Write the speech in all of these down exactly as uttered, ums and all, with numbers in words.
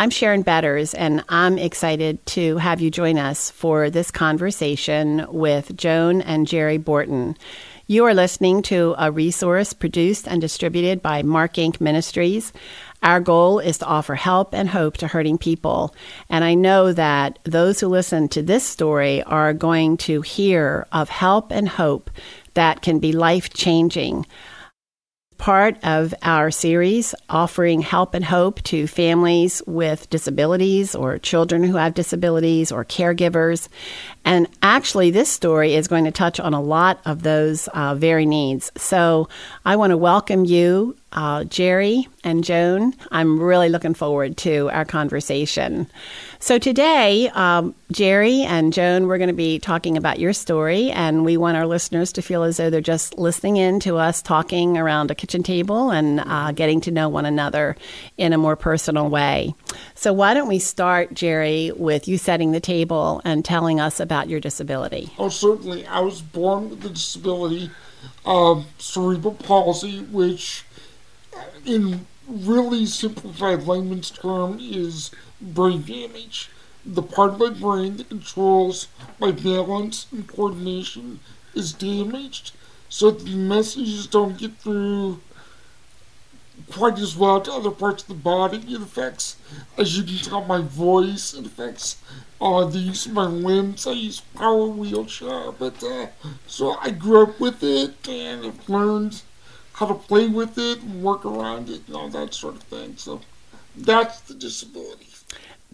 I'm Sharon Betters, and I'm excited to have you join us for this conversation with Joan and Jerry Borton. You are listening to a resource produced and distributed by Mark Incorporated. Ministries. Our goal is to offer help and hope to hurting people. And I know that those who listen to this story are going to hear of help and hope that can be life-changing. Part of our series offering help and hope to families with disabilities or children who have disabilities or caregivers. And actually, this story is going to touch on a lot of those uh, very needs. So I want to welcome you, uh, Jerry and Joan. I'm really looking forward to our conversation. So today, um, Jerry and Joan, we're going to be talking about your story, and we want our listeners to feel as though they're just listening in to us talking around a kitchen table and uh, getting to know one another in a more personal way. So why don't we start, Jerry, with you setting the table and telling us about your disability? Oh, certainly. I was born with a disability, um, cerebral palsy, which in really simplified layman's term is brain damage. The part of my brain that controls my balance and coordination is damaged, so the messages don't get through quite as well to other parts of the body. It affects, as you can tell, my voice. It affects uh, the use of my limbs. I use power wheelchair, but uh, so I grew up with it, and I've learned how to play with it and work around it and all that sort of thing. So that's the disability.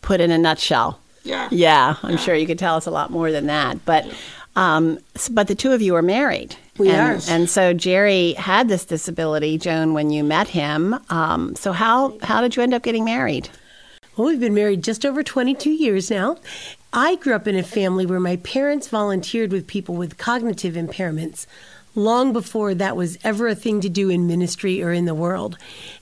Put in a nutshell. Yeah. Yeah, I'm yeah. sure you could tell us a lot more than that. But yeah. um, but the two of you are married. We and, are. And so Jerry had this disability, Joan, when you met him. Um, so how, how did you end up getting married? Well, we've been married just over twenty-two years now. I grew up in a family where my parents volunteered with people with cognitive impairments long before that was ever a thing to do in ministry or in the world.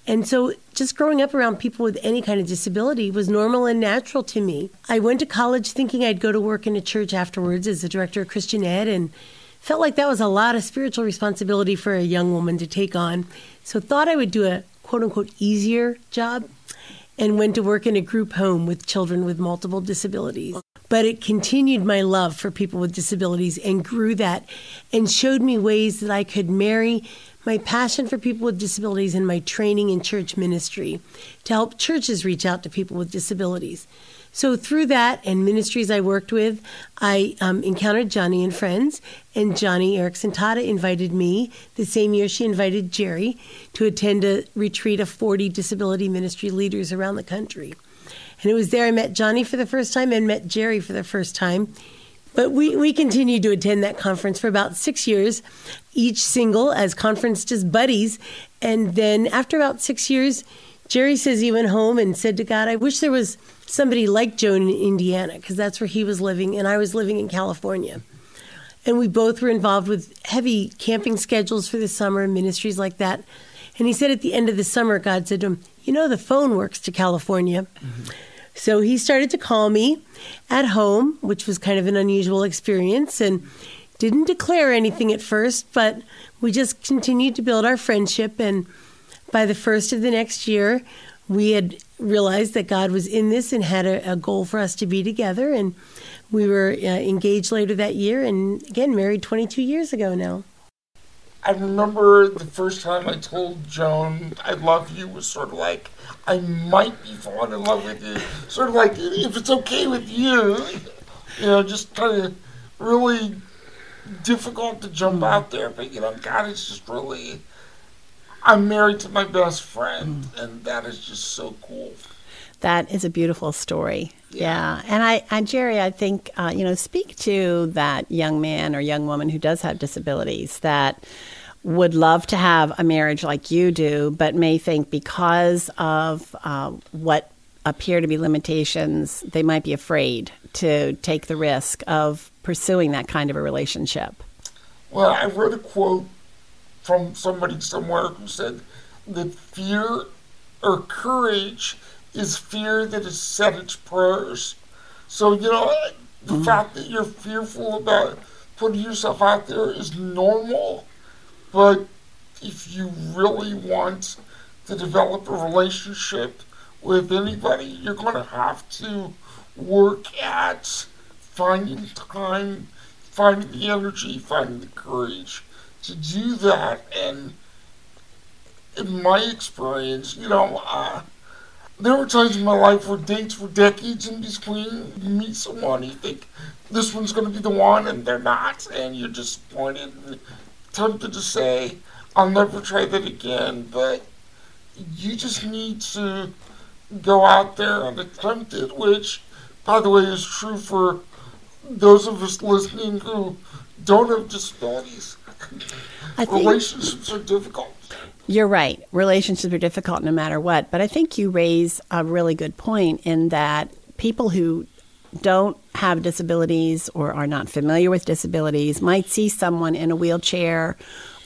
And so just growing up around people with any kind of disability was normal and natural to me. I went to college thinking I'd go to work in a church afterwards as the director of Christian Ed, and felt like that was a lot of spiritual responsibility for a young woman to take on. So thought I would do a quote-unquote easier job, and went to work in a group home with children with multiple disabilities. But it continued my love for people with disabilities and grew that, and showed me ways that I could marry my passion for people with disabilities and my training in church ministry to help churches reach out to people with disabilities. So through that and ministries I worked with, I um, encountered Joni and friends, and Joni Eareckson Tada invited me the same year she invited Jerry to attend a retreat of forty disability ministry leaders around the country. And it was there I met Joni for the first time and met Jerry for the first time. But we, we continued to attend that conference for about six years, each single as conference just buddies. And then after about six years, Jerry says he went home and said to God, I wish there was somebody like Joan in Indiana, because that's where he was living, and I was living in California. And we both were involved with heavy camping schedules for the summer, ministries like that. And he said at the end of the summer, God said to him, you know, the phone works to California. Mm-hmm. So he started to call me at home, which was kind of an unusual experience, and didn't declare anything at first, but we just continued to build our friendship. And by the first of the next year, we had realized that God was in this and had a, a goal for us to be together. And we were uh, engaged later that year, and again, married twenty-two years ago now. I remember the first time I told Joan I love you was sort of like, I might be falling in love with you. Sort of like, if it's okay with you, you know, just kind of really difficult to jump out there. But, you know, God, it's just really, I'm married to my best friend, and that is just so cool. That is a beautiful story. Yeah. yeah. And I, and Jerry, I think, uh, you know, speak to that young man or young woman who does have disabilities that would love to have a marriage like you do, but may think because of uh, what appear to be limitations, they might be afraid to take the risk of pursuing that kind of a relationship. Well, I read a quote from somebody somewhere who said that fear or courage is fear that has said its prayers. So, you know, the mm-hmm. fact that you're fearful about putting yourself out there is normal, but if you really want to develop a relationship with anybody. You're going to have to work at finding time, finding the energy, finding the courage to do that. And in my experience, you know, uh, there were times in my life where dates were decades in between. You meet someone, you think this one's going to be the one, and they're not, and you're disappointed and tempted to say, I'll never try that again. But you just need to go out there and attempt it, which, by the way, is true for those of us listening who don't have disabilities. I think relationships are difficult. You're right. Relationships are difficult no matter what. But I think you raise a really good point in that people who don't have disabilities or are not familiar with disabilities might see someone in a wheelchair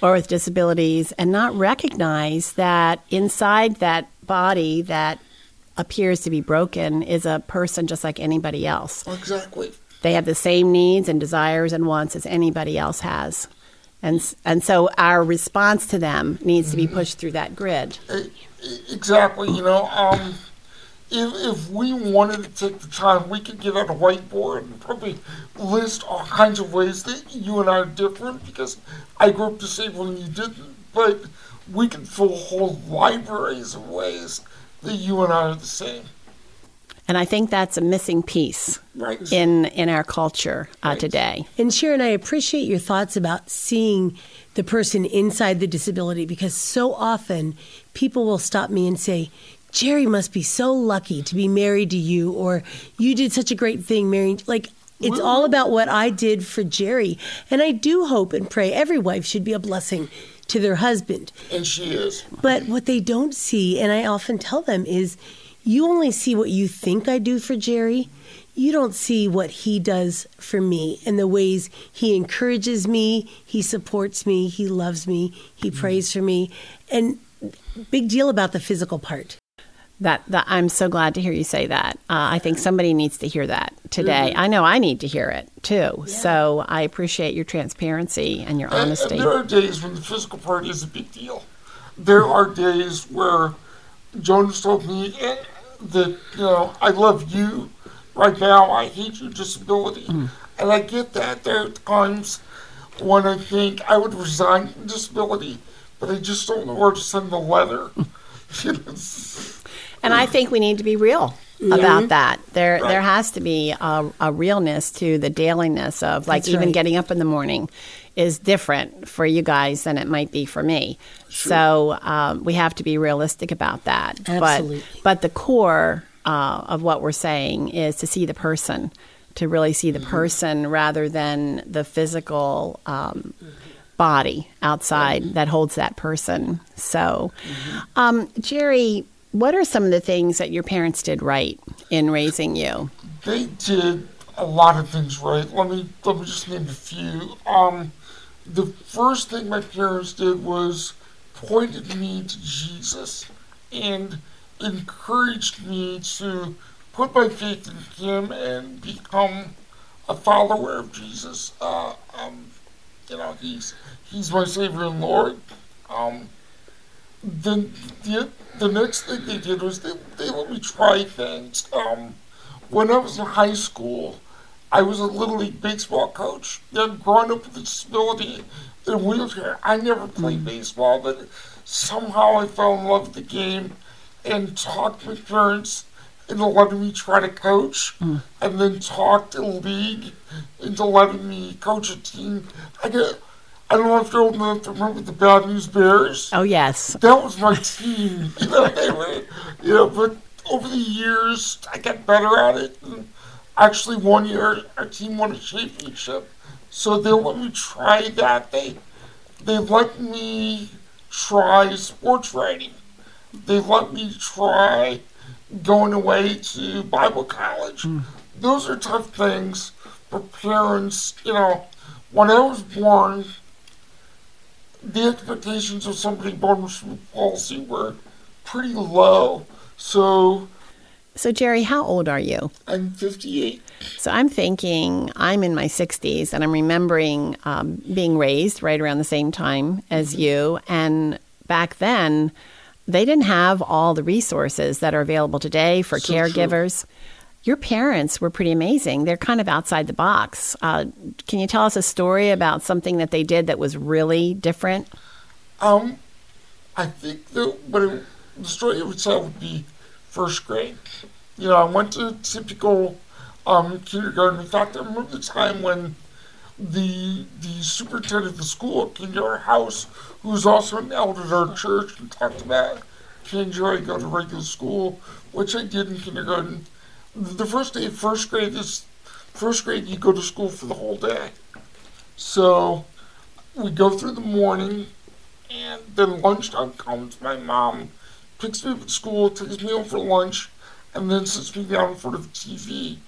or with disabilities and not recognize that inside that body that appears to be broken is a person just like anybody else. Exactly. They have the same needs and desires and wants as anybody else has. And and so our response to them needs to be pushed through that grid. Exactly. You know, um, if, if we wanted to take the time, we could get on a whiteboard and probably list all kinds of ways that you and I are different, because I grew up disabled and you didn't. But we could fill whole libraries of ways that you and I are the same. And I think that's a missing piece right. in, in our culture uh, right. today. And Sharon, I appreciate your thoughts about seeing the person inside the disability, because so often people will stop me and say, Jerry must be so lucky to be married to you, or you did such a great thing marrying. Like, it's all about what I did for Jerry. And I do hope and pray every wife should be a blessing to their husband. And she is. But what they don't see, and I often tell them, is you only see what you think I do for Jerry. You don't see what he does for me and the ways he encourages me, he supports me, he loves me, he mm-hmm. prays for me. And big deal about the physical part. That, that I'm so glad to hear you say that. Uh, I think somebody needs to hear that today. Mm-hmm. I know I need to hear it, too. Yeah. So I appreciate your transparency and your and, honesty. And there are days when the physical part is a big deal. There are days where Jones told me that, you know, I love you right now, I hate your disability. Mm. And I get that. There are times when I think I would resign from disability, but I just don't know where to send the letter. And I think we need to be real mm-hmm. about that. There right. there has to be a, a realness to the dailiness of, like, That's even right. getting up in the morning is different for you guys than it might be for me. Sure. So um, we have to be realistic about that. Absolutely. But, but the core uh, of what we're saying is to see the person, to really see the mm-hmm. person rather than the physical um, body outside mm-hmm. that holds that person. So, mm-hmm. um, Jerry, what are some of the things that your parents did right in raising you? They did a lot of things right. Let me, let me just name a few. Um, The first thing my parents did was pointed me to Jesus and encouraged me to put my faith in him and become a follower of Jesus. Uh, um, you know, he's he's my Savior and Lord. Um, the, the, the next thing they did was they, they let me try things. Um, when I was in high school, I was a Little League baseball coach. Then growing up with a disability in a wheelchair, I never played baseball, but somehow I fell in love with the game and talked my parents into letting me try to coach, mm. and then talked a league into letting me coach a team. I get, I don't know if you're old enough to remember the Bad News Bears. Oh, yes. That was my team. You know, they were, you know, but over the years, I got better at it. And, actually, one year, our team won a championship, so they let me try that. They they let me try sports writing. They let me try going away to Bible college. Mm. Those are tough things for parents. You know, when I was born, the expectations of somebody born with cerebral palsy were pretty low, so... So, Jerry, how old are you? I'm fifty-eight. So I'm thinking I'm in my sixties, and I'm remembering um, being raised right around the same time as mm-hmm. you. And back then, they didn't have all the resources that are available today for so caregivers. True. Your parents were pretty amazing. They're kind of outside the box. Uh, can you tell us a story about something that they did that was really different? Um, I think the, but it, the story I would tell would be first grade. You know, I went to typical um, kindergarten. In fact, I remember the time when the the superintendent of the school came to our house, who was also an elder at our church, and talked about, can Jerry go to regular school, which I did in kindergarten. The first day of first grade is, first grade you go to school for the whole day. So we go through the morning, and then lunchtime comes. My mom picks me up at school, takes me home for lunch, and then sits me down in front of the T V.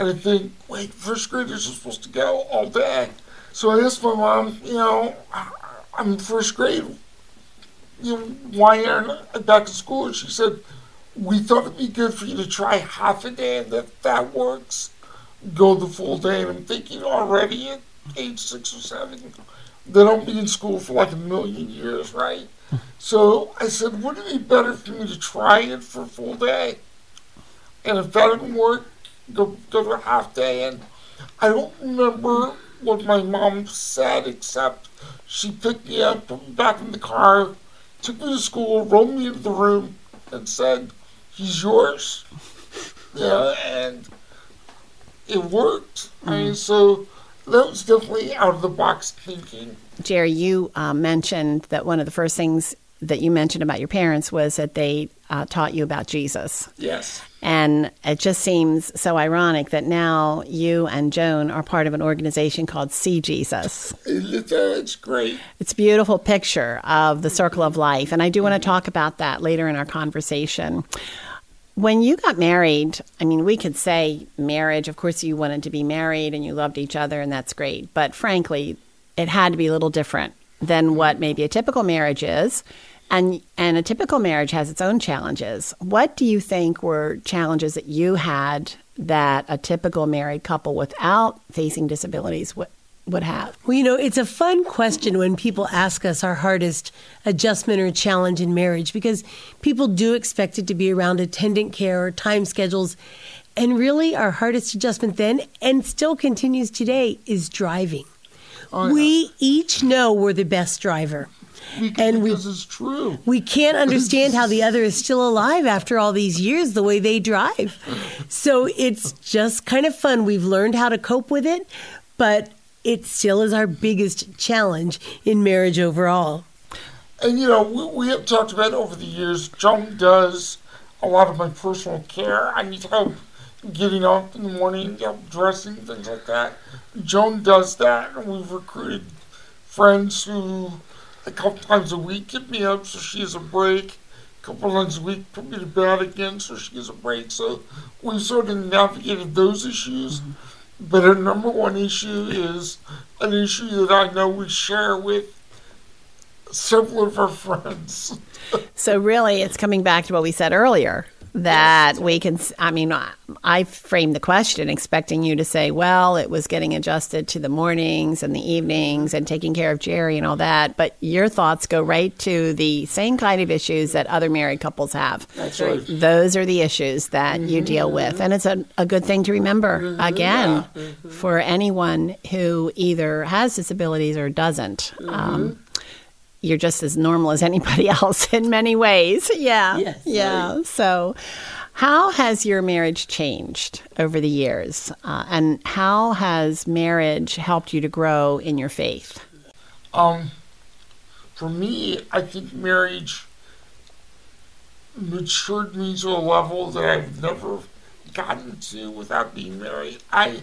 And I think, wait, first graders are supposed to go all day. So I asked my mom, you know, I'm in first grade. You know, why aren't I back to school? And she said, we thought it'd be good for you to try half a day, and if that works, go the full day. And I'm thinking already at age six or seven, they don't be in school for like a million years, right? So I said, wouldn't it be better for me to try it for a full day? And if that didn't work, go, go to a half day. And I don't remember what my mom said, except she picked me up, put me back in the car, took me to school, rolled me into the room, and said, he's yours. Yeah, and it worked. Mm-hmm. I mean, so that was definitely out of the box thinking. Jerry, you uh, mentioned that one of the first things that you mentioned about your parents was that they uh, taught you about Jesus. Yes. And it just seems so ironic that now you and Joan are part of an organization called See Jesus. It's great. It's a beautiful picture of the circle of life. And I do want to talk about that later in our conversation. When you got married, I mean, we could say marriage, of course you wanted to be married and you loved each other and that's great. But frankly, it had to be a little different than what maybe a typical marriage is. And and a typical marriage has its own challenges. What do you think were challenges that you had that a typical married couple without facing disabilities would, would have? Well, you know, it's a fun question when people ask us our hardest adjustment or challenge in marriage, because people do expect it to be around attendant care or time schedules. And really, our hardest adjustment then, and still continues today, is driving. Oh, we no. each know we're the best driver. We can, and we, because it's true. We can't understand how the other is still alive after all these years, the way they drive. So it's just kind of fun. We've learned how to cope with it, but it still is our biggest challenge in marriage overall. And, you know, we, we have talked about over the years, Joan does a lot of my personal care. I need help getting up in the morning, help dressing, things like that. Joan does that, and we've recruited friends who a couple times a week get me up so she has a break, a couple times a week put me to bed again so she has a break. So we've sort of navigated those issues. Mm-hmm. But our number one issue is an issue that I know we share with several of our friends. So really, it's coming back to what we said earlier, that yes. we can, I mean, I framed the question expecting you to say, well, it was getting adjusted to the mornings and the evenings and taking care of Jerry and all that. But your thoughts go right to the same kind of issues that other married couples have. That's right. Those are the issues that mm-hmm. you deal with. And it's a, a good thing to remember, mm-hmm. again, yeah. mm-hmm. for anyone who either has disabilities or doesn't. Mm-hmm. Um, you're just as normal as anybody else in many ways. Yeah. Yes, yeah. Right. So how has your marriage changed over the years? Uh, and how has marriage helped you to grow in your faith? Um, for me, I think marriage matured me to a level that I've never gotten to without being married. I,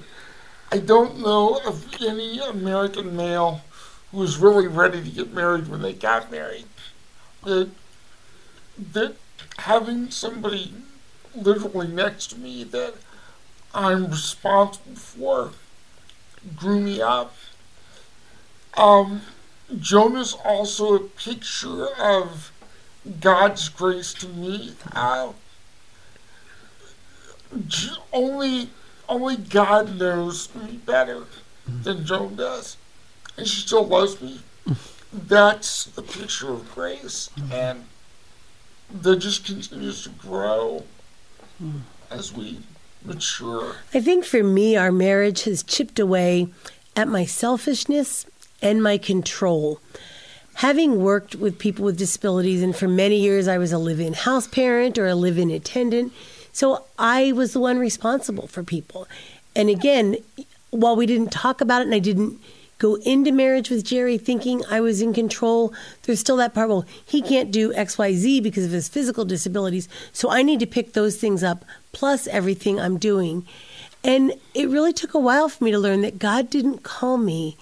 I don't know of any American male was really ready to get married when they got married. That, that having somebody literally next to me that I'm responsible for grew me up. Um, Joan is also a picture of God's grace to me. Uh, only, only God knows me better than Joan does. And she still loves me. That's the picture of grace. And that just continues to grow mm. as we mature. I think for me, our marriage has chipped away at my selfishness and my control. Having worked with people with disabilities, and for many years I was a live-in house parent or a live-in attendant, so I was the one responsible for people. And again, while we didn't talk about it and I didn't go into marriage with Jerry thinking I was in control, there's still that part, well, he can't do X, Y, Z because of his physical disabilities, so I need to pick those things up, plus everything I'm doing. And it really took a while for me to learn that God didn't call me.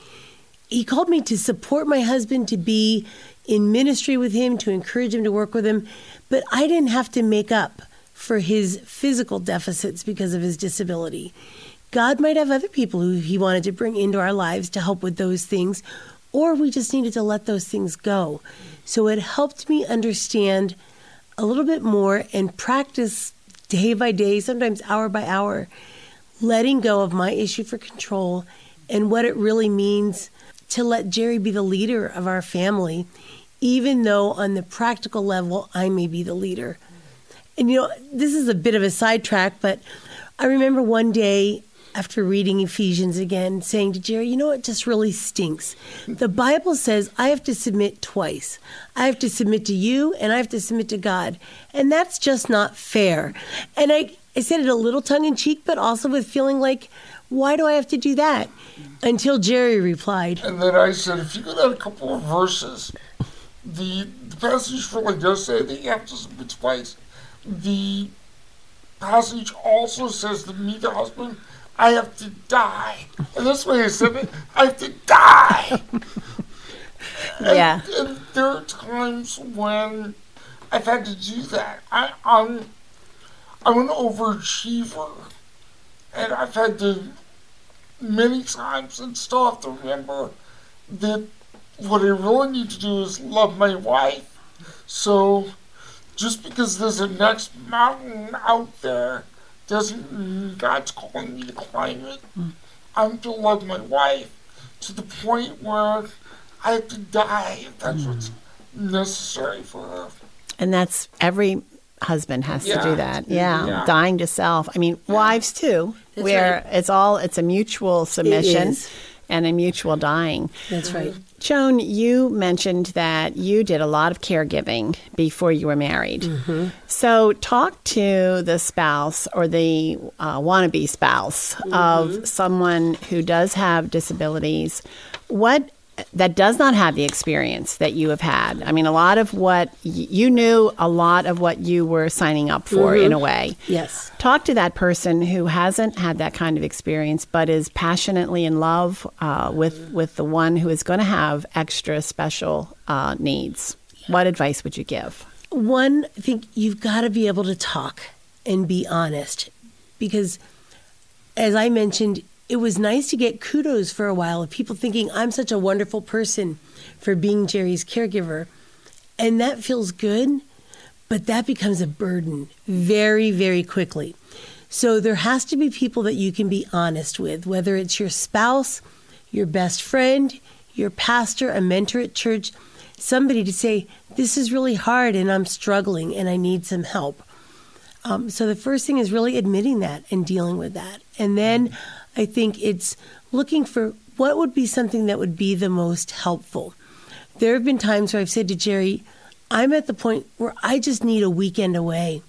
He called me to support my husband, to be in ministry with him, to encourage him, to work with him. But I didn't have to make up for his physical deficits because of his disability. God might have other people who he wanted to bring into our lives to help with those things, or we just needed to let those things go. So it helped me understand a little bit more and practice day by day, sometimes hour by hour, letting go of my issue for control and what it really means to let Jerry be the leader of our family, even though on the practical level, I may be the leader. And, you know, this is a bit of a sidetrack, but I remember one day after reading Ephesians again, saying to Jerry, you know what just really stinks? The Bible says I have to submit twice. I have to submit to you, and I have to submit to God. And that's just not fair. And I, I said it a little tongue-in-cheek, but also with feeling like, why do I have to do that? Until Jerry replied. And then I said, if you go down a couple of verses, the, the passage really does say that you have to submit twice. The passage also says to me, the husband, I have to die. And that's why I said it, I have to die. and, yeah. and there are times when I've had to do that. I, I'm, I'm an overachiever. And I've had to many times and still have to remember that what I really need to do is love my wife. So just because there's a next mountain out there doesn't mean God's calling me to climb it. Mm. I'm to love my wife to the point where I have to die if that's mm. what's necessary for her. And that's every husband has yeah. to do that. Yeah. yeah. Dying to self. I mean, yeah. wives too. That's where right. it's all, it's a mutual submission and a mutual dying. That's right. Joan, you mentioned that you did a lot of caregiving before you were married. Mm-hmm. So talk to the spouse or the uh, wannabe spouse mm-hmm. of someone who does have disabilities. What that does not have the experience that you have had. I mean, a lot of what y- you knew, a lot of what you were signing up for mm-hmm. in a way. Yes. Talk to that person who hasn't had that kind of experience, but is passionately in love uh, with, with the one who is going to have extra special uh, needs. Yeah. What advice would you give? One, I think you've got to be able to talk and be honest, because as I mentioned, it was nice to get kudos for a while of people thinking I'm such a wonderful person for being Jerry's caregiver. And that feels good, but that becomes a burden very, very quickly. So there has to be people that you can be honest with, whether it's your spouse, your best friend, your pastor, a mentor at church, somebody to say, this is really hard and I'm struggling and I need some help. Um, so the first thing is really admitting that and dealing with that. And then I think it's looking for what would be something that would be the most helpful. There have been times where I've said to Jerry, I'm at the point where I just need a weekend away.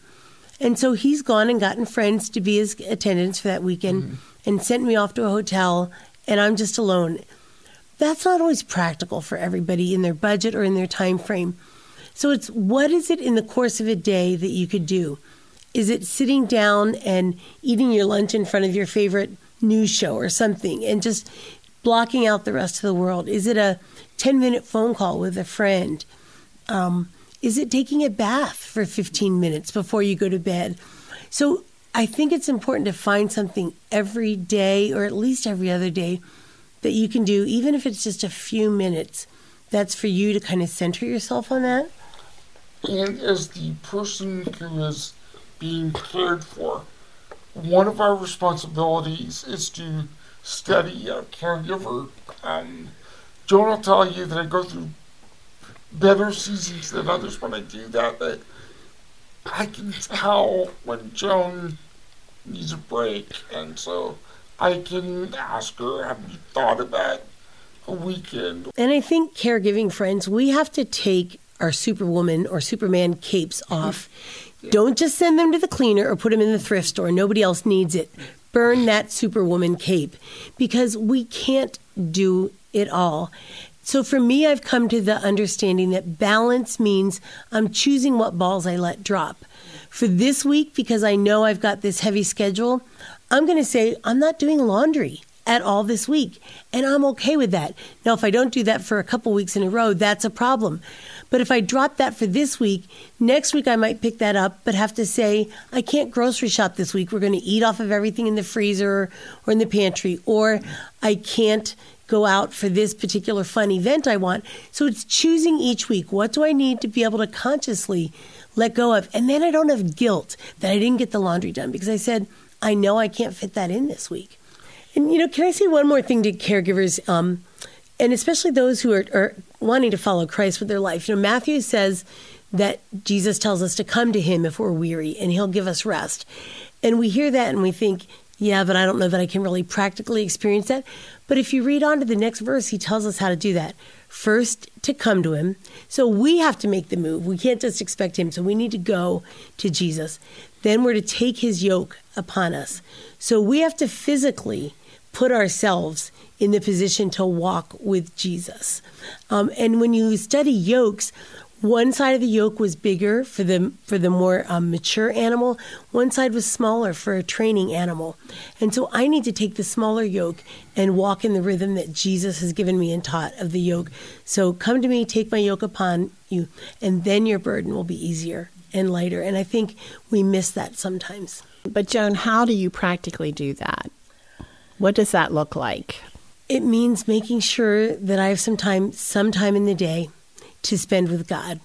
And so he's gone and gotten friends to be his attendants for that weekend mm-hmm. and sent me off to a hotel, and I'm just alone. That's not always practical for everybody in their budget or in their time frame. So it's what is it in the course of a day that you could do? Is it sitting down and eating your lunch in front of your favorite news show or something and just blocking out the rest of the world? Is it a ten minute phone call with a friend? Um, is it taking a bath for fifteen minutes before you go to bed? So I think it's important to find something every day or at least every other day that you can do, even if it's just a few minutes. That's for you to kind of center yourself on that. And as the person who is being cared for, one of our responsibilities is to study our caregiver. Um, Joan will tell you that I go through better seasons than others when I do that. But I can tell when Joan needs a break, and so I can ask her, have you thought about a weekend? And I think, caregiving friends, we have to take our Superwoman or Superman capes off. Yeah. Don't just send them to the cleaner or put them in the thrift store. Nobody else needs it. Burn that Superwoman cape, because we can't do it all. So for me, I've come to the understanding that balance means I'm choosing what balls I let drop. For this week, because I know I've got this heavy schedule, I'm going to say I'm not doing laundry at all this week, and I'm okay with that. Now, if I don't do that for a couple weeks in a row, that's a problem. But if I drop that for this week, next week I might pick that up, but have to say, I can't grocery shop this week. We're going to eat off of everything in the freezer or in the pantry, or I can't go out for this particular fun event I want. So it's choosing each week, what do I need to be able to consciously let go of? And then I don't have guilt that I didn't get the laundry done, because I said, I know I can't fit that in this week. And, you know, can I say one more thing to caregivers, um, and especially those who are, are wanting to follow Christ with their life? You know, Matthew says that Jesus tells us to come to him if we're weary, and he'll give us rest. And we hear that and we think, yeah, but I don't know that I can really practically experience that. But if you read on to the next verse, he tells us how to do that. First, to come to him. So we have to make the move. We can't just expect him. So we need to go to Jesus. Then we're to take his yoke upon us. So we have to physically put ourselves in the position to walk with Jesus. Um, and when you study yokes, one side of the yoke was bigger for the for the more um, mature animal. One side was smaller for a training animal. And so I need to take the smaller yoke and walk in the rhythm that Jesus has given me and taught of the yoke. So come to me, take my yoke upon you, and then your burden will be easier and lighter. And I think we miss that sometimes. But Joan, how do you practically do that? What does that look like? It means making sure that I have some time, some time in the day to spend with God.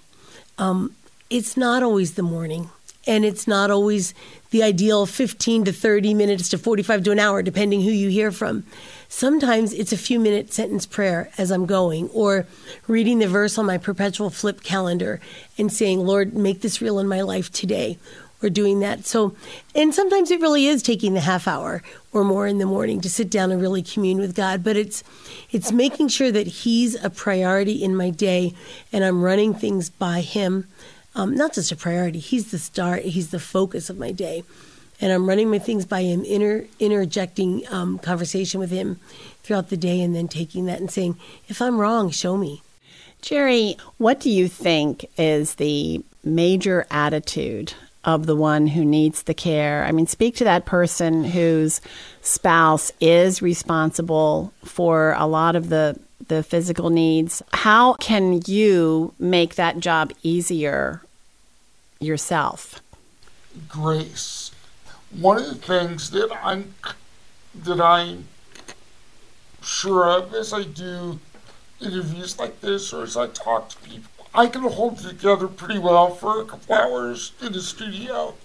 Um, it's not always the morning, and it's not always the ideal fifteen to thirty minutes to forty-five to an hour, depending who you hear from. Sometimes it's a few minute sentence prayer as I'm going, or reading the verse on my perpetual flip calendar and saying, Lord, make this real in my life today. We're doing that. So, and sometimes it really is taking the half hour or more in the morning to sit down and really commune with God. But it's it's making sure that he's a priority in my day, and I'm running things by him. Um, not just a priority. He's the star. He's the focus of my day. And I'm running my things by him, inter, interjecting um, conversation with him throughout the day, and then taking that and saying, if I'm wrong, show me. Jerry, what do you think is the major attitude of the one who needs the care? I mean, speak to that person whose spouse is responsible for a lot of the, the physical needs. How can you make that job easier yourself? Grace. One of the things that I'm, that I'm sure of as I do interviews like this, or as I talk to people, I can hold it together pretty well for a couple hours in the studio.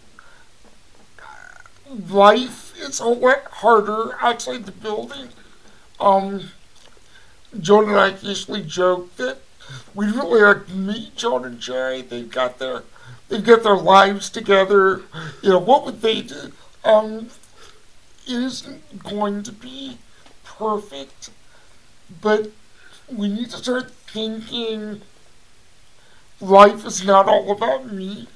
Life is a lot harder outside the building. Um, Joan and I occasionally joke that we really are to meet Joan and Jerry. They've got their they've got their lives together. You know, what would they do? Um, it isn't going to be perfect, but we need to start thinking life is not all about me,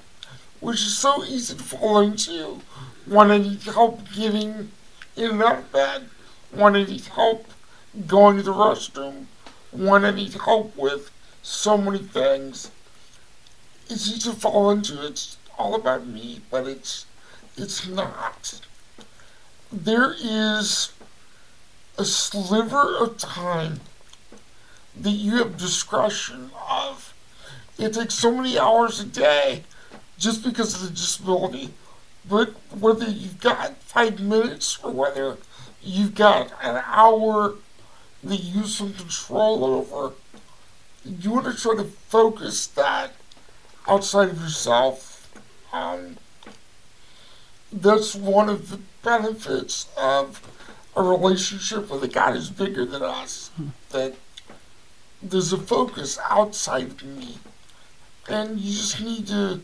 which is so easy to fall into when I need help getting in and out of bed, when I need help going to the restroom, when I need help with so many things. It's easy to fall into it's all about me, but it's it's not. There is a sliver of time that you have discretion of. It takes so many hours a day just because of the disability. But whether you've got five minutes or whether you've got an hour that you have some control over, you want to try to focus that outside of yourself. Um, that's one of the benefits of a relationship with a God who's bigger than us, that there's a focus outside of me. And you just need to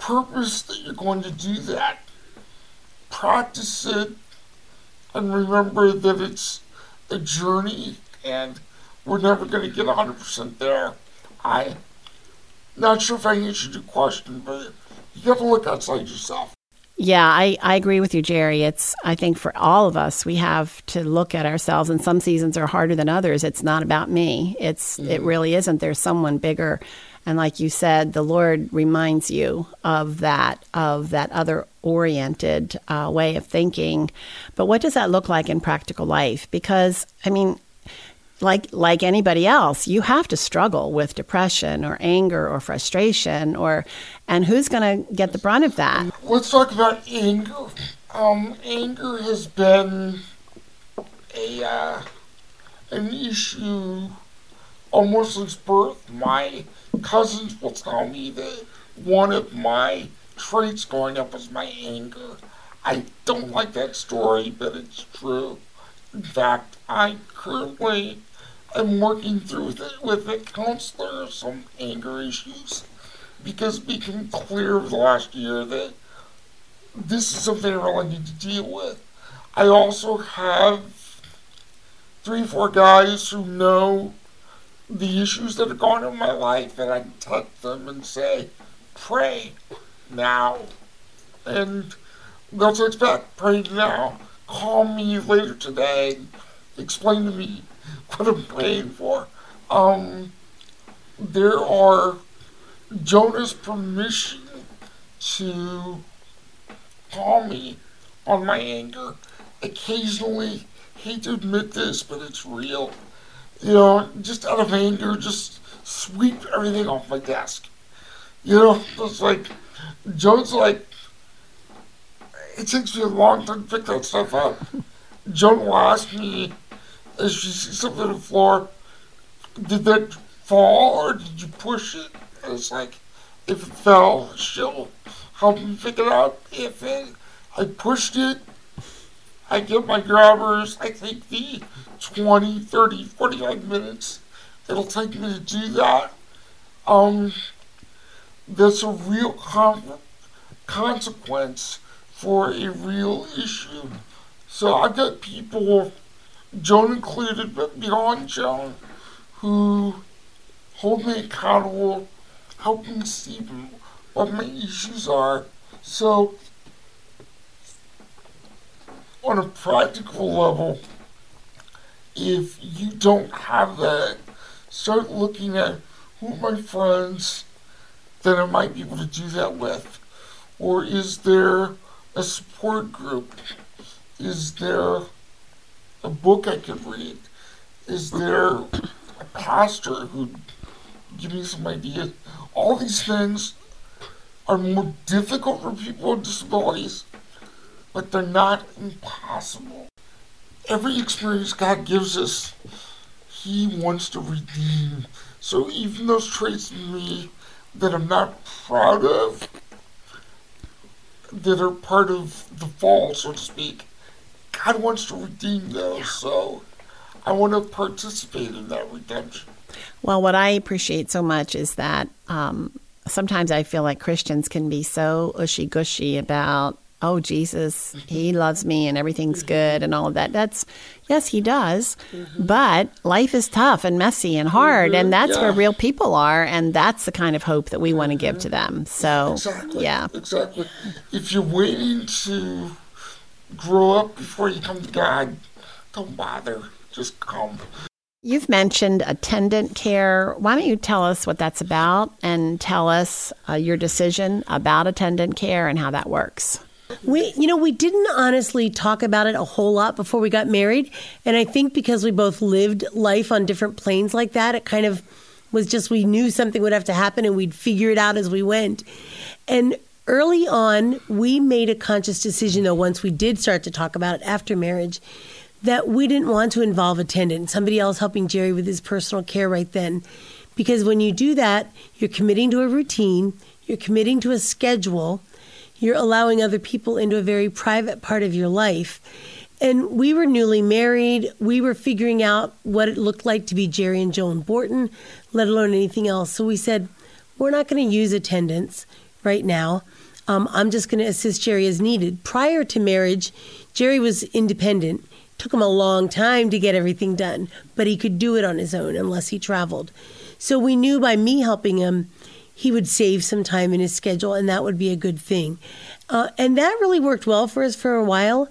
purpose that you're going to do that. Practice it, and remember that it's a journey, and we're never going to get one hundred percent there. I'm not sure if I answered your question, but you got to look outside yourself. Yeah, I, I agree with you, Jerry. It's, I think for all of us, we have to look at ourselves, and some seasons are harder than others. It's not about me. It's mm. It really isn't. There's someone bigger. And like you said, the Lord reminds you of that, of that other-oriented uh, way of thinking. But what does that look like in practical life? Because, I mean, like like anybody else, you have to struggle with depression or anger or frustration, or and who's going to get the brunt of that? Let's talk about anger. Um, anger has been a uh, an issue almost since birth. My cousins will tell me that one of my traits growing up was my anger. I don't like that story, but it's true. In fact, I currently am working through it with a counselor some anger issues, because it became clear over the last year that this is something I really need to deal with. I also have three, four guys who know the issues that are going on in my life, and I can touch them and say, pray now. And that's what I expect, pray now. Call me later today and explain to me what I'm praying for. Um, there are Jonah's permission to call me on my anger. Occasionally, hate to admit this, but it's real. You know, just out of anger, just sweep everything off my desk. You know, it's like, Joan's like, it takes me a long time to pick that stuff up. Joan will ask me, as she sees something on the floor, did that fall or did you push it? And it's like, if it fell, she'll help me pick it up. If it, I pushed it, I get my grabbers. I take the twenty, thirty, forty-five minutes it'll take me to do that. Um, that's a real con- consequence for a real issue. So I've got people, Joan included, but beyond Joan, who hold me accountable, help me see what my issues are. So on a practical level, if you don't have that, start looking at who are my friends that I might be able to do that with, or is there a support group? Is there a book I could read? Is there a pastor who'd give me some ideas? All these things are more difficult for people with disabilities, but they're not impossible. Every experience God gives us, He wants to redeem. So even those traits in me that I'm not proud of, that are part of the fall, so to speak, God wants to redeem those, so I want to participate in that redemption. Well, what I appreciate so much is that um, sometimes I feel like Christians can be so ushy-gushy about, oh, Jesus, He loves me and everything's good and all of that. That's, yes, He does, mm-hmm. but life is tough and messy and hard, mm-hmm. and that's yeah. where real people are, and that's the kind of hope that we mm-hmm. want to give to them. So, exactly. yeah. Exactly. If you're waiting to grow up before you come to God, don't bother. Just come. You've mentioned attendant care. Why don't you tell us what that's about and tell us uh, your decision about attendant care and how that works? We, you know, we didn't honestly talk about it a whole lot before we got married. And I think because we both lived life on different planes like that, it kind of was just we knew something would have to happen and we'd figure it out as we went. And early on, we made a conscious decision, though, once we did start to talk about it after marriage, that we didn't want to involve attendant, somebody else helping Jerry with his personal care right then. Because when you do that, you're committing to a routine, you're committing to a schedule, you're allowing other people into a very private part of your life. And we were newly married. We were figuring out what it looked like to be Jerry and Joan Borton, let alone anything else. So we said, we're not going to use attendants. right now. Um, I'm just going to assist Jerry as needed. Prior to marriage, Jerry was independent. Took him a long time to get everything done, but he could do it on his own unless he traveled. So we knew by me helping him, he would save some time in his schedule, and that would be a good thing. Uh, and that really worked well for us for a while.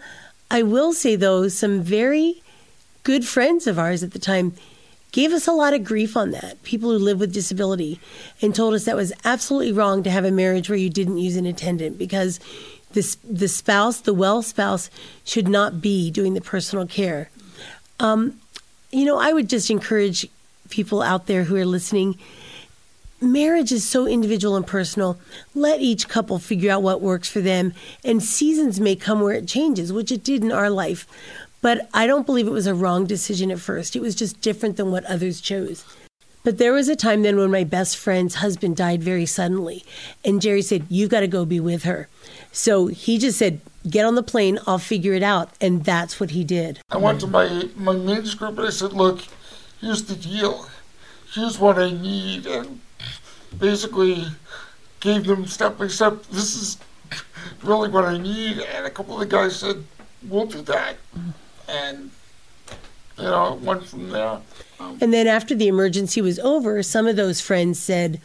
I will say, though, some very good friends of ours at the time gave us a lot of grief on that, people who live with disability, and told us that was absolutely wrong to have a marriage where you didn't use an attendant, because the, the spouse, the well spouse, should not be doing the personal care. Um, you know, I would just encourage people out there who are listening, marriage is so individual and personal. Let each couple figure out what works for them, and seasons may come where it changes, which it did in our life. But I don't believe it was a wrong decision at first. It was just different than what others chose. But there was a time then when my best friend's husband died very suddenly. And Jerry said, you've got to go be with her. So he just said, get on the plane, I'll figure it out. And that's what he did. I went to my, my men's group and I said, look, here's the deal. Here's what I need. And basically gave them step by step, this is really what I need. And a couple of the guys said, we'll do that. And, you know, it went from there. Um, and then after the emergency was over, some of those friends said,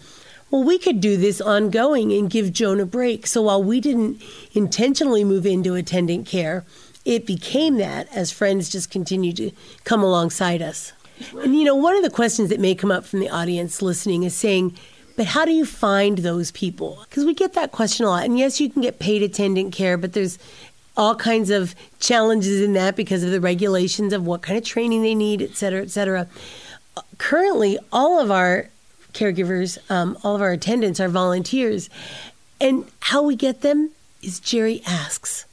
well, we could do this ongoing and give Joan a break. So while we didn't intentionally move into attendant care, it became that as friends just continued to come alongside us. Right. And, you know, one of the questions that may come up from the audience listening is saying, but how do you find those people? Because we get that question a lot. And yes, you can get paid attendant care, but there's all kinds of challenges in that because of the regulations of what kind of training they need, et cetera, et cetera. Currently, all of our caregivers, um, all of our attendants are volunteers. And how we get them is Jerry asks.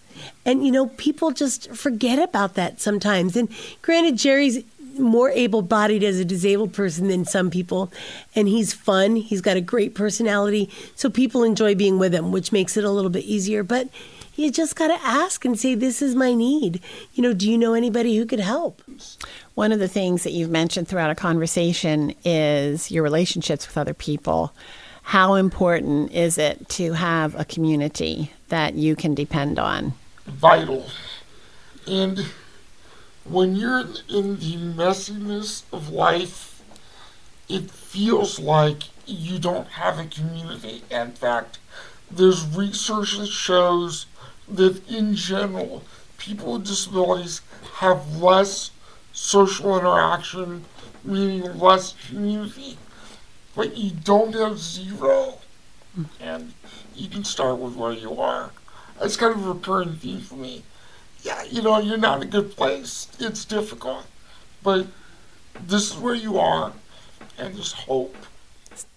And, you know, people just forget about that sometimes. And granted, Jerry's more able-bodied as a disabled person than some people. And he's fun. He's got a great personality. So people enjoy being with him, which makes it a little bit easier. But you just got to ask and say, this is my need. You know, do you know anybody who could help? One of the things that you've mentioned throughout a conversation is your relationships with other people. How important is it to have a community that you can depend on? Vital. And when you're in the messiness of life, it feels like you don't have a community. In fact, there's research that shows that in general, people with disabilities have less social interaction, meaning less community, but you don't have zero. And you can start with where you are. That's kind of a recurring theme for me. Yeah, you know, you're not in a good place. It's difficult, but this is where you are, and just hope.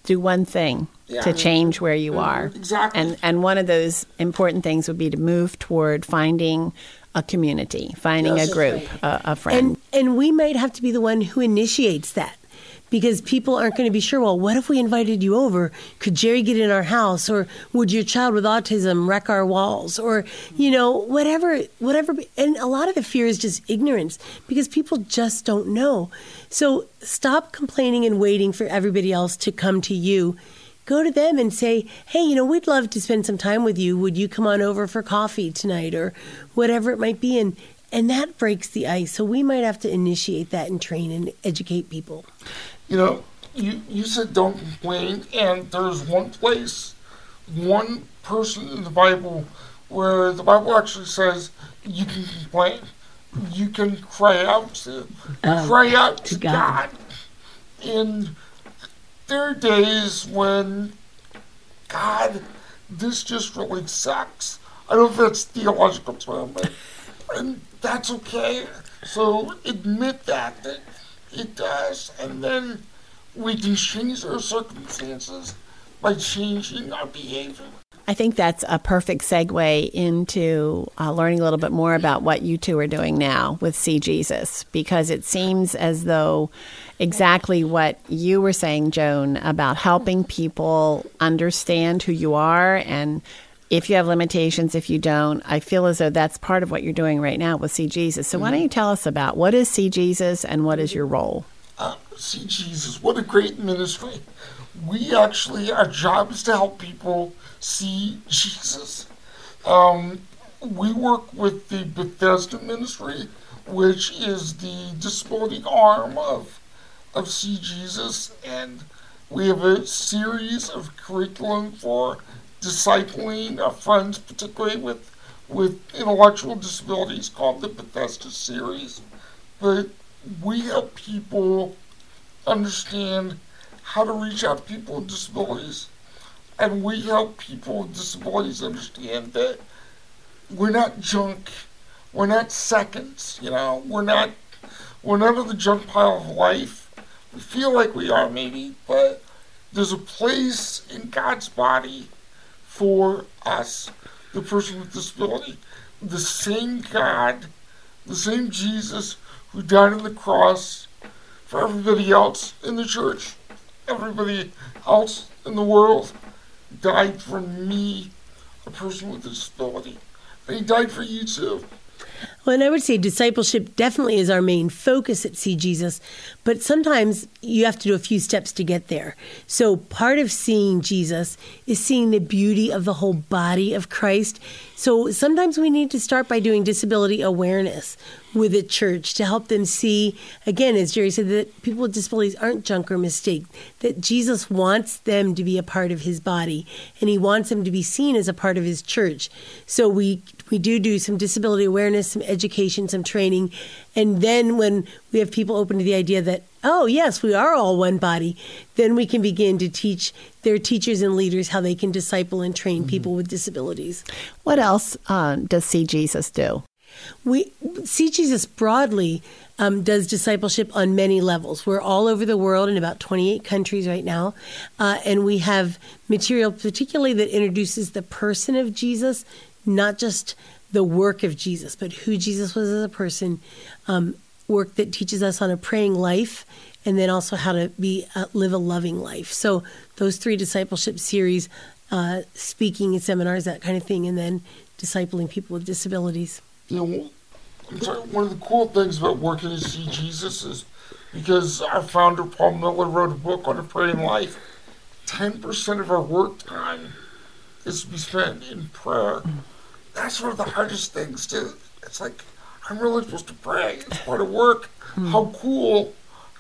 Do one thing yeah, to change where you are. Exactly. And and one of those important things would be to move toward finding a community, finding yes, a group, right. a, a friend. And, and we might have to be the one who initiates that, because people aren't going to be sure, well, what if we invited you over? Could Jerry get in our house? Or would your child with autism wreck our walls? Or, you know, whatever, whatever. And a lot of the fear is just ignorance, because people just don't know. So stop complaining and waiting for everybody else to come to you. Go to them and say, hey, you know, we'd love to spend some time with you. Would you come on over for coffee tonight, or whatever it might be? And and that breaks the ice. So we might have to initiate that and train and educate people. You know, you, you said don't complain, and there's one place, one person in the Bible where the Bible actually says you can complain. You can cry out to, oh, cry out to, to God. God. And there are days when, God, this just really sucks. I don't know if that's a theological term, but and that's okay. So admit that, that it does, and then we can change our circumstances by changing our behavior. I think that's a perfect segue into uh, learning a little bit more about what you two are doing now with See Jesus, because it seems as though exactly what you were saying, Joan, about helping people understand who you are, and if you have limitations, if you don't, I feel as though that's part of what you're doing right now with See Jesus. So why don't you tell us about what is See Jesus and what is your role? Uh, See Jesus, what a great ministry. we actually, our job is to help people see Jesus. Um, we work with the Bethesda ministry, which is the disability arm of of See Jesus, and we have a series of curriculum for discipling our friends, particularly with with intellectual disabilities, called the Bethesda series. But we help people understand how to reach out to people with disabilities, and we help people with disabilities understand that we're not junk, we're not seconds, you know, we're not we're not in the junk pile of life. We feel like we are maybe, but there's a place in God's body for us, the person with disability. The same God, the same Jesus who died on the cross for everybody else in the church, everybody else in the world, died for me, a person with a disability. And he died for you too. Well, and I would say discipleship definitely is our main focus at See Jesus, but sometimes you have to do a few steps to get there. So part of seeing Jesus is seeing the beauty of the whole body of Christ. So sometimes we need to start by doing disability awareness with the church to help them see, again, as Jerry said, that people with disabilities aren't junk or mistake, that Jesus wants them to be a part of his body, and he wants them to be seen as a part of his church. So we we do do some disability awareness, some education, some training, and then when we have people open to the idea that, oh, yes, we are all one body, then we can begin to teach their teachers and leaders how they can disciple and train mm-hmm. people with disabilities. What else um, does See Jesus do? We See Jesus broadly um, does discipleship on many levels. We're all over the world in about twenty-eight countries right now, uh, and we have material particularly that introduces the person of Jesus, not just the work of Jesus, but who Jesus was as a person, um, work that teaches us on a praying life, and then also how to be uh, live a loving life. So those three discipleship series, uh, speaking and seminars, that kind of thing, and then discipling people with disabilities. You know, I'm sorry, one of the cool things about working at See Jesus is because our founder, Paul Miller, wrote a book on a praying life. ten percent of our work time is to be spent in prayer. That's one of the hardest things to, it's like, I'm really supposed to pray. It's part of work. Mm. How cool.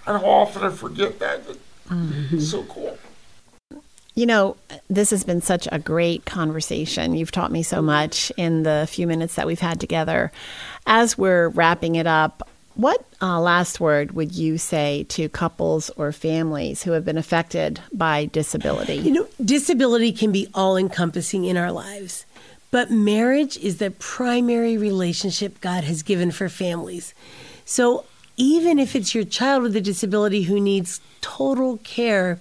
And how often I forget that. But mm-hmm. It's so cool. You know, this has been such a great conversation. You've taught me so much in the few minutes that we've had together. As we're wrapping it up, what uh, last word would you say to couples or families who have been affected by disability? You know, disability can be all-encompassing in our lives, but marriage is the primary relationship God has given for families. So even if it's your child with a disability who needs total care,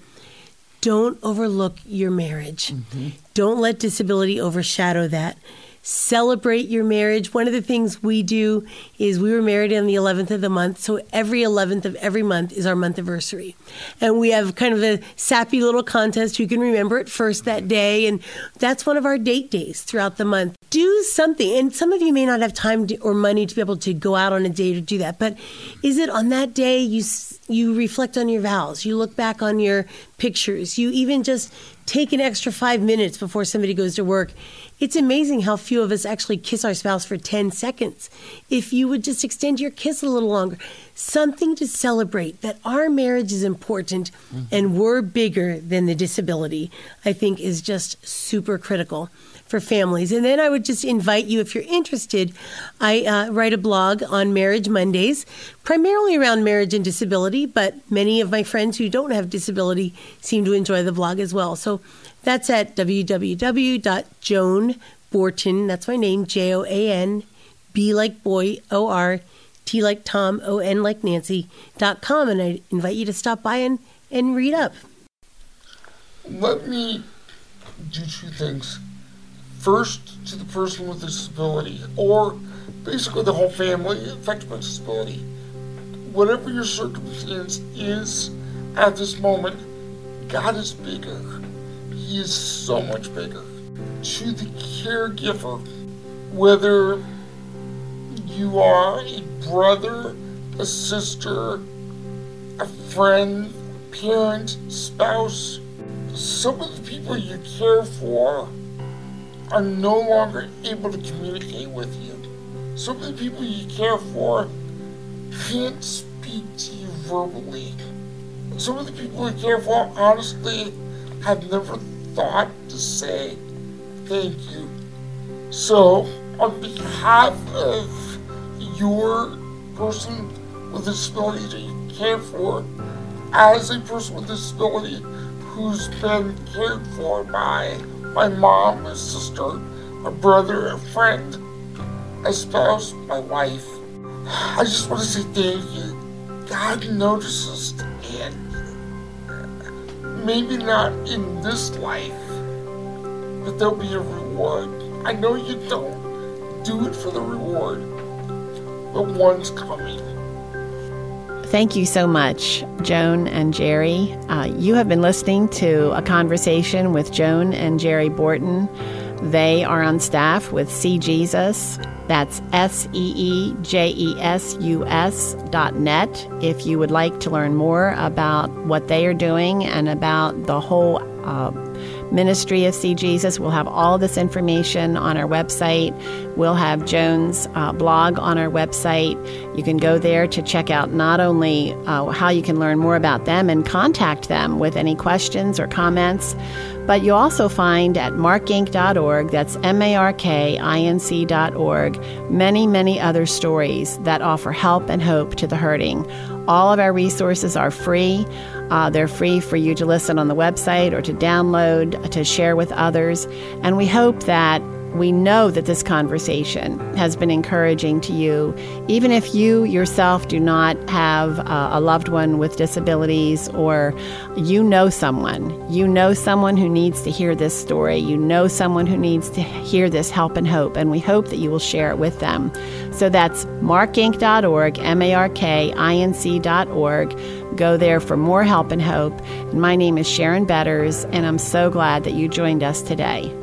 don't overlook your marriage. Mm-hmm. Don't let disability overshadow that. Celebrate your marriage. One of the things we do is we were married on the eleventh of the month, so every eleventh of every month is our month anniversary. And we have kind of a sappy little contest who can remember it first that day, and that's one of our date days throughout the month. Do something, and some of you may not have time to, or money to be able to go out on a date or do that, but is it on that day you you reflect on your vows, you look back on your pictures, you even just take an extra five minutes before somebody goes to work. It's amazing how few of us actually kiss our spouse for ten seconds. If you would just extend your kiss a little longer, something to celebrate that our marriage is important mm-hmm. and we're bigger than the disability, I think is just super critical for families. And then I would just invite you, if you're interested, I uh, write a blog on Marriage Mondays, primarily around marriage and disability, but many of my friends who don't have disability seem to enjoy the blog as well. So that's at w w w dot joan borton, that's my name, J O A N, B like boy, O R, T like Tom, O N like Nancy, dot com, and I invite you to stop by and, and read up. Let me do two things. First, to the person with a disability, or basically the whole family affected by disability. Whatever your circumstance is at this moment, God is bigger. He is so much bigger. To the caregiver, whether you are a brother, a sister, a friend, parent, spouse, some of the people you care for are no longer able to communicate with you. Some of the people you care for can't speak to you verbally. Some of the people you care for, honestly, have never thought to say thank you. So, on behalf of your person with a disability that you care for, as a person with a disability who's been cared for by my mom, a sister, a brother, a friend, a spouse, my wife, I just want to say thank you. God notices, and maybe not in this life, but there'll be a reward. I know you don't do it for the reward, but one's coming. Thank you so much, Joan and Jerry. Uh, you have been listening to a conversation with Joan and Jerry Borton. They are on staff with See Jesus. That's S E E J E S U S dot net. If you would like to learn more about what they are doing and about the whole uh, ministry of See Jesus, we'll have all this information on our website. We'll have Joan's uh, blog on our website. You can go there to check out not only uh, how you can learn more about them and contact them with any questions or comments, but you also find at mark inc dot org, that's M A R K I N C dot org, many, many other stories that offer help and hope to the hurting. All of our resources are free. Uh, they're free for you to listen on the website or to download, to share with others. And we hope that we know that this conversation has been encouraging to you, even if you yourself do not have uh, a loved one with disabilities, or you know someone. You know someone who needs to hear this story. You know someone who needs to hear this help and hope, and we hope that you will share it with them. So that's mark inc dot org, M A R K I N C dot org. Go there for more help and hope. And my name is Sharon Betters, and I'm so glad that you joined us today.